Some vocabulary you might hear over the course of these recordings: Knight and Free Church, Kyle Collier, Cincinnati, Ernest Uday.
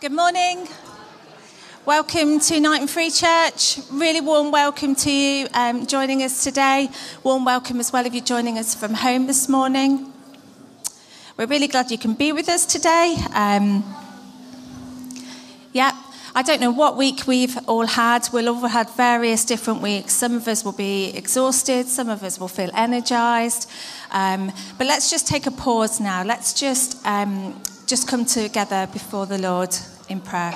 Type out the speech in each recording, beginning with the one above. Good morning. Welcome to Knight and Free Church. Really warm welcome to you joining us today. Warm welcome as well if you're joining us from home this morning. We're really glad you can be with us today. I don't know what week we've all had. We'll all have had various different weeks. Some of us will be exhausted. Some of us will feel energized. But let's just take a pause now. Let's just come together before the Lord in prayer.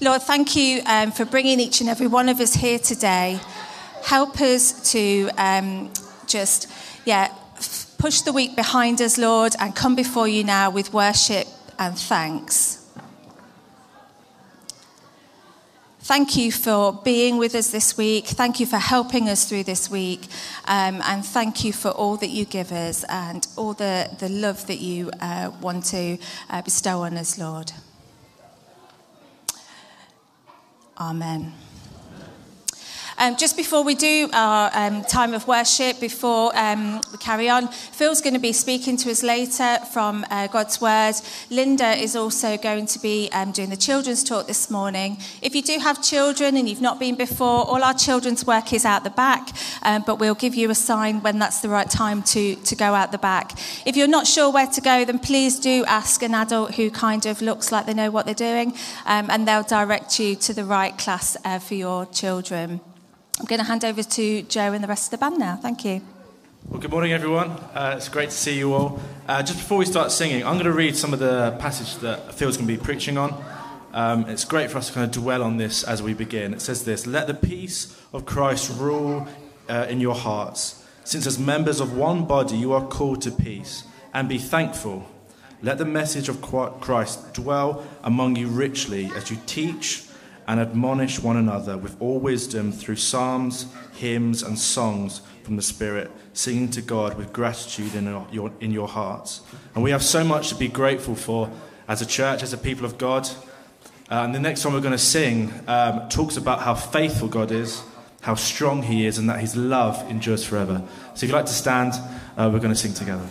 Lord, thank you for bringing each and every one of us here today. Help us to push the week behind us, Lord, and come before you now with worship and thanks. Thank you for being with us this week. Thank you for helping us through this week. And thank you for all that you give us and all the love that you want to bestow on us, Lord. Amen. Just before we do our time of worship, before we carry on, Phil's going to be speaking to us later from God's Word. Linda is also going to be doing the children's talk this morning. If you do have children and you've not been before, all our children's work is out the back, but we'll give you a sign when that's the right time to go out the back. If you're not sure where to go, then please do ask an adult who kind of looks like they know what they're doing, and they'll direct you to the right class for your children. I'm going to hand over to Joe and the rest of the band now. Thank you. Well, good morning, everyone. It's great to see you all. Just before we start singing, I'm going to read some of the passage that Phil's going to be preaching on. It's great for us to kind of dwell on this as we begin. It says this: "Let the peace of Christ rule in your hearts. Since as members of one body you are called to peace, and be thankful. Let the message of Christ dwell among you richly as you teach and admonish one another with all wisdom through psalms, hymns, and songs from the Spirit, singing to God with gratitude in your hearts." And we have so much to be grateful for as a church, as a people of God. And the next song we're going to sing talks about how faithful God is, how strong he is, and that his love endures forever. So if you'd like to stand, we're going to sing together.